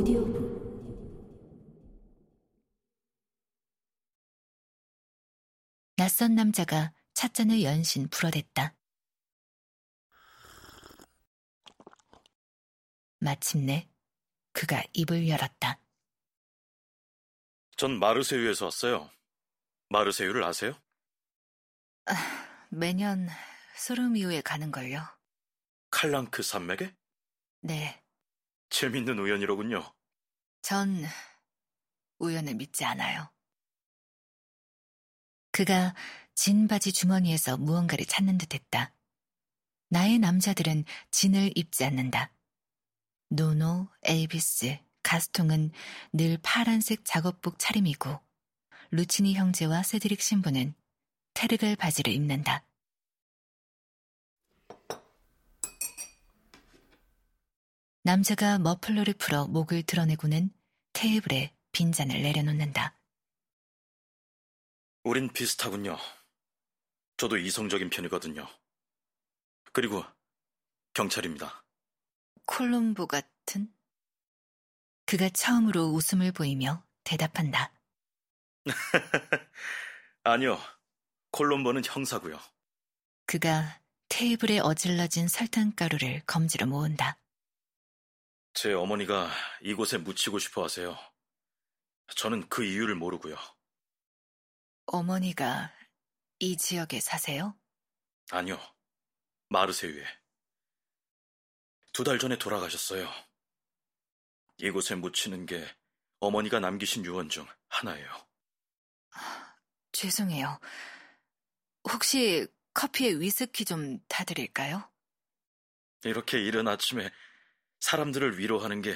오디오북 낯선 남자가 찻잔을 연신 불어댔다. 마침내 그가 입을 열었다. 전 마르세유에서 왔어요. 마르세유를 아세요? 아, 매년 소르미오에 가는걸요. 칼랑크 산맥에? 네. 재밌는 우연이로군요. 전 우연을 믿지 않아요. 그가 진 바지 주머니에서 무언가를 찾는 듯했다. 나의 남자들은 진을 입지 않는다. 노노, 엘비스, 가스통은 늘 파란색 작업복 차림이고 루치니 형제와 세드릭 신부는 테르겔 바지를 입는다. 남자가 머플러를 풀어 목을 드러내고는 테이블에 빈잔을 내려놓는다. 우린 비슷하군요. 저도 이성적인 편이거든요. 그리고 경찰입니다. 콜롬보 같은? 그가 처음으로 웃음을 보이며 대답한다. 아니요. 콜롬보는 형사고요. 그가 테이블에 어질러진 설탕가루를 검지로 모은다. 제 어머니가 이곳에 묻히고 싶어 하세요. 저는 그 이유를 모르고요. 어머니가 이 지역에 사세요? 아니요. 마르세유에. 2달 전에 돌아가셨어요. 이곳에 묻히는 게 어머니가 남기신 유언 중 하나예요. 아, 죄송해요. 혹시 커피에 위스키 좀 타드릴까요? 이렇게 이른 아침에 사람들을 위로하는 게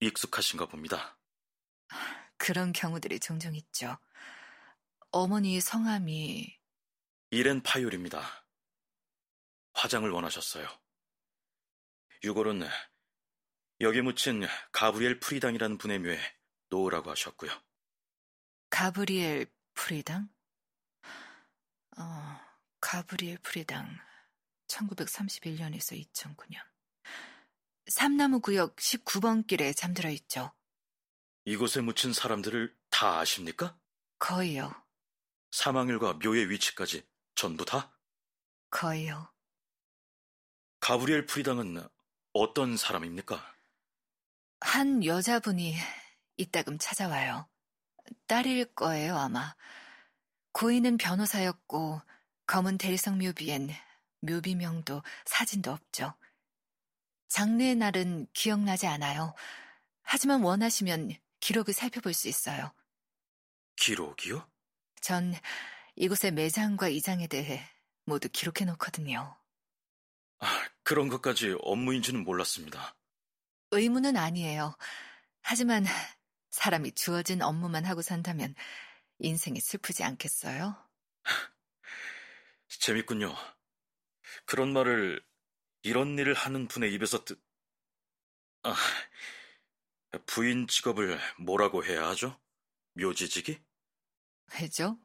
익숙하신가 봅니다. 그런 경우들이 종종 있죠. 어머니 성함이... 이렌 파율입니다. 화장을 원하셨어요. 유골은 여기 묻힌 가브리엘 프리당이라는 분의 묘에 놓으라고 하셨고요. 가브리엘 프리당? 가브리엘 프리당. 1931년에서 2009년. 삼나무구역 19번 길에 잠들어 있죠. 이곳에 묻힌 사람들을 다 아십니까? 거의요. 사망일과 묘의 위치까지 전부 다? 거의요. 가브리엘 프리당은 어떤 사람입니까? 한 여자분이 이따금 찾아와요. 딸일 거예요, 아마. 고인은 변호사였고 검은 대리석 묘비엔 묘비명도 사진도 없죠. 장례의 날은 기억나지 않아요. 하지만 원하시면 기록을 살펴볼 수 있어요. 기록이요? 전 이곳의 매장과 이장에 대해 모두 기록해놓거든요. 아, 그런 것까지 업무인지는 몰랐습니다. 의무는 아니에요. 하지만 사람이 주어진 업무만 하고 산다면 인생이 슬프지 않겠어요? 재밌군요. 그런 말을 이런 일을 하는 분의 입에서 부인 직업을 뭐라고 해야 하죠? 묘지지기? 왜죠?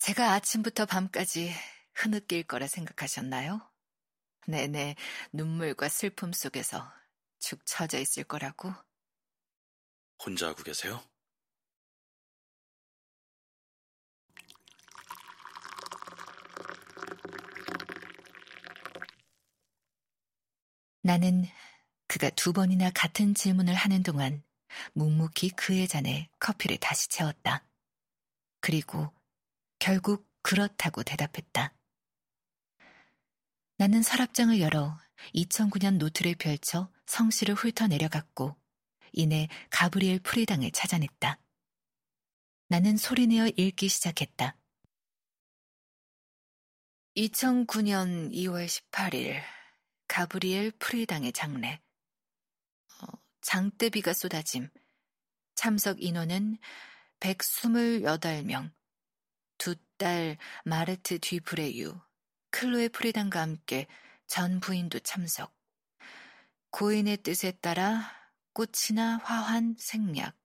제가 아침부터 밤까지 흐느낄 거라 생각하셨나요? 내내 눈물과 슬픔 속에서 죽 처져 있을 거라고? 혼자 하고 계세요? 나는 그가 2번이나 같은 질문을 하는 동안 묵묵히 그의 잔에 커피를 다시 채웠다. 그리고 결국 그렇다고 대답했다. 나는 서랍장을 열어 2009년 노트를 펼쳐 성씨를 훑어내려갔고 이내 가브리엘 프리당을 찾아냈다. 나는 소리내어 읽기 시작했다. 2009년 2월 18일 가브리엘 프리당의 장례. 장대비가 쏟아짐. 참석 인원은 128명. 2딸 마르트 뒤브레유, 클로에 프리당과 함께 전 부인도 참석. 고인의 뜻에 따라 꽃이나 화환, 생략.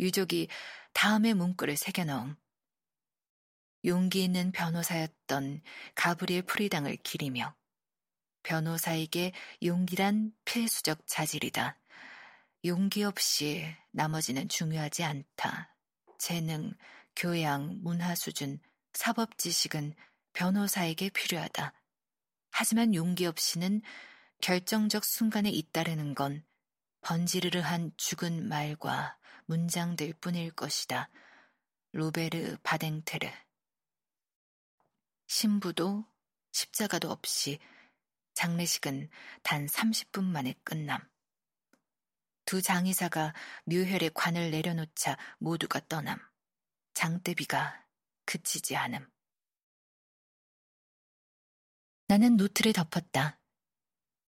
유족이 다음의 문구를 새겨넣음. 용기 있는 변호사였던 가브리엘 프리당을 기리며 변호사에게 용기란 필수적 자질이다. 용기 없이 나머지는 중요하지 않다. 재능, 교양, 문화 수준, 사법 지식은 변호사에게 필요하다. 하지만 용기 없이는 결정적 순간에 잇따르는 건 번지르르한 죽은 말과 문장들 뿐일 것이다. 로베르 바댕테르. 신부도 십자가도 없이 장례식은 단 30분 만에 끝남. 두 장의사가 묘혈의 관을 내려놓자 모두가 떠남. 장대비가 그치지 않음. 나는 노트를 덮었다.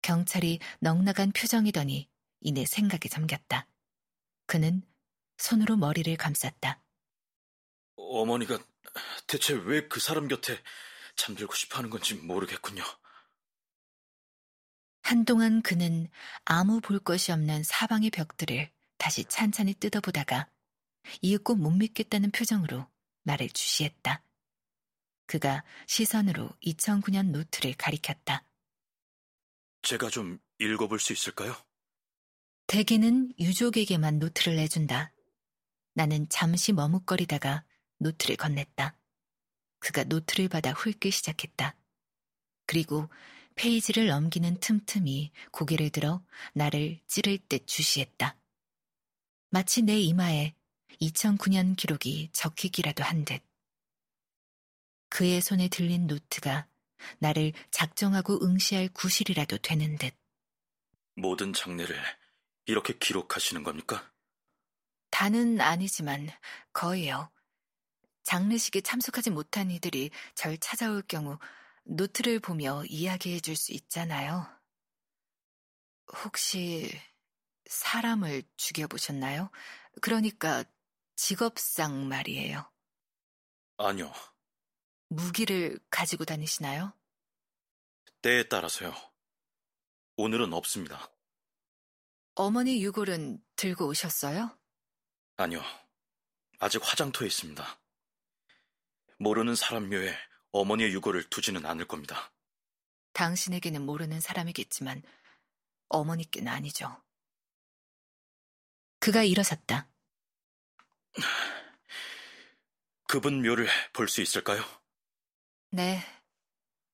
경찰이 넉나간 표정이더니 이내 생각에 잠겼다. 그는 손으로 머리를 감쌌다. 어머니가 대체 왜 그 사람 곁에 잠들고 싶어하는 건지 모르겠군요. 한동안 그는 아무 볼 것이 없는 사방의 벽들을 다시 찬찬히 뜯어보다가 이윽고 못 믿겠다는 표정으로 나를 주시했다. 그가 시선으로 2009년 노트를 가리켰다. 제가 좀 읽어볼 수 있을까요? 대개는 유족에게만 노트를 내준다. 나는 잠시 머뭇거리다가 노트를 건넸다. 그가 노트를 받아 훑기 시작했다. 그리고 페이지를 넘기는 틈틈이 고개를 들어 나를 찌를 듯 주시했다. 마치 내 이마에 2009년 기록이 적히기라도 한 듯. 그의 손에 들린 노트가 나를 작정하고 응시할 구실이라도 되는 듯. 모든 장례를 이렇게 기록하시는 겁니까? 다는 아니지만 거의요. 장례식에 참석하지 못한 이들이 절 찾아올 경우 노트를 보며 이야기해 줄 수 있잖아요. 혹시 사람을 죽여보셨나요? 그러니까 직업상 말이에요. 아니요. 무기를 가지고 다니시나요? 때에 따라서요. 오늘은 없습니다. 어머니 유골은 들고 오셨어요? 아니요. 아직 화장터에 있습니다. 모르는 사람 묘에 어머니의 유골을 두지는 않을 겁니다. 당신에게는 모르는 사람이겠지만 어머니께는 아니죠. 그가 일어섰다. 그분 묘를 볼 수 있을까요? 네.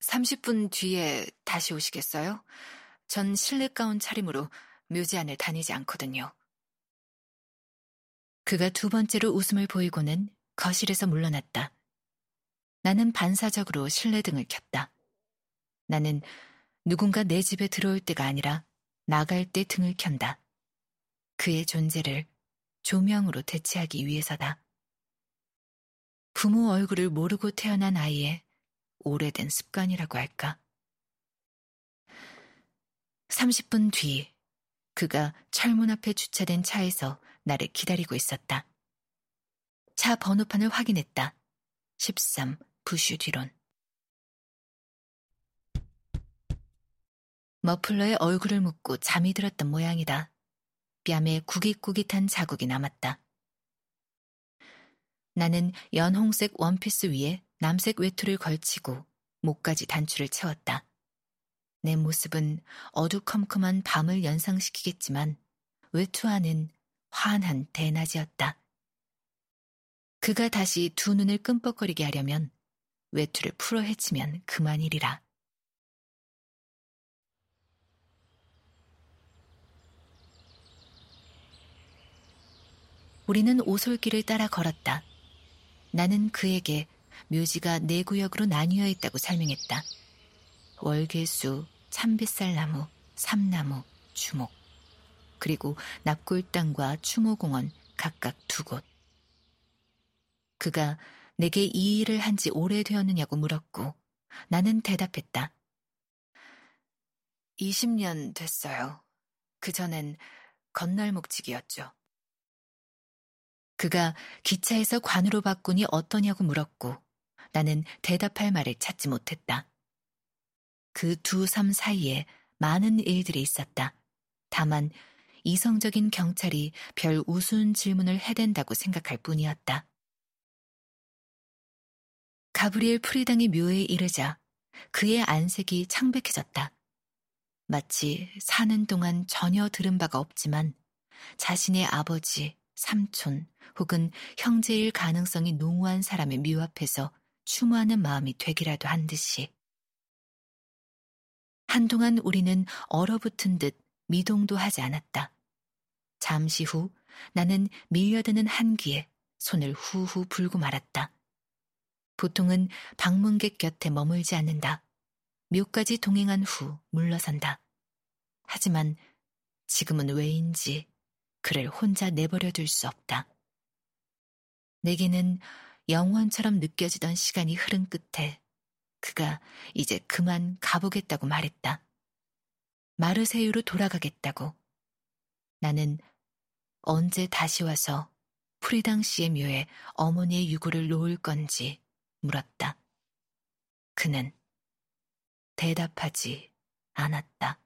30분 뒤에 다시 오시겠어요? 전 실내 가운 차림으로 묘지 안을 다니지 않거든요. 그가 두 번째로 웃음을 보이고는 거실에서 물러났다. 나는 반사적으로 실내등을 켰다. 나는 누군가 내 집에 들어올 때가 아니라 나갈 때 등을 켠다. 그의 존재를 조명으로 대체하기 위해서다. 부모 얼굴을 모르고 태어난 아이의 오래된 습관이라고 할까. 30분 뒤 그가 철문 앞에 주차된 차에서 나를 기다리고 있었다. 차 번호판을 확인했다. 13. 부슈 뒤론. 머플러에 얼굴을 묻고 잠이 들었던 모양이다. 뺨에 구깃구깃한 자국이 남았다. 나는 연홍색 원피스 위에 남색 외투를 걸치고 목까지 단추를 채웠다. 내 모습은 어두컴컴한 밤을 연상시키겠지만 외투 안은 환한 대낮이었다. 그가 다시 두 눈을 끔뻑거리게 하려면 외투를 풀어 헤치면 그만이리라. 우리는 오솔길을 따라 걸었다. 나는 그에게 묘지가 네 구역으로 나뉘어 있다고 설명했다. 월계수, 참빗살나무, 삼나무, 주목, 그리고 납골당과 추모공원 각각 두 곳. 그가 내게 이 일을 한 지 오래되었느냐고 물었고 나는 대답했다. 20년 됐어요. 그전엔 건널목직이었죠. 그가 기차에서 관으로 바꾸니 어떠냐고 물었고 나는 대답할 말을 찾지 못했다. 그 두 삶 사이에 많은 일들이 있었다. 다만 이성적인 경찰이 별 우스운 질문을 해댄다고 생각할 뿐이었다. 가브리엘 프리당의 묘에 이르자 그의 안색이 창백해졌다. 마치 사는 동안 전혀 들은 바가 없지만 자신의 아버지, 삼촌 혹은 형제일 가능성이 농후한 사람의 미화에서 추모하는 마음이 되기라도 한 듯이. 한동안 우리는 얼어붙은 듯 미동도 하지 않았다. 잠시 후 나는 밀려드는 한기에 손을 후후 불고 말았다. 보통은 방문객 곁에 머물지 않는다. 묘까지 동행한 후 물러선다. 하지만 지금은 왜인지 그를 혼자 내버려 둘 수 없다. 내게는 영원처럼 느껴지던 시간이 흐른 끝에 그가 이제 그만 가보겠다고 말했다. 마르세유로 돌아가겠다고. 나는 언제 다시 와서 프리당 씨의 묘에 어머니의 유골을 놓을 건지 물었다. 그는 대답하지 않았다.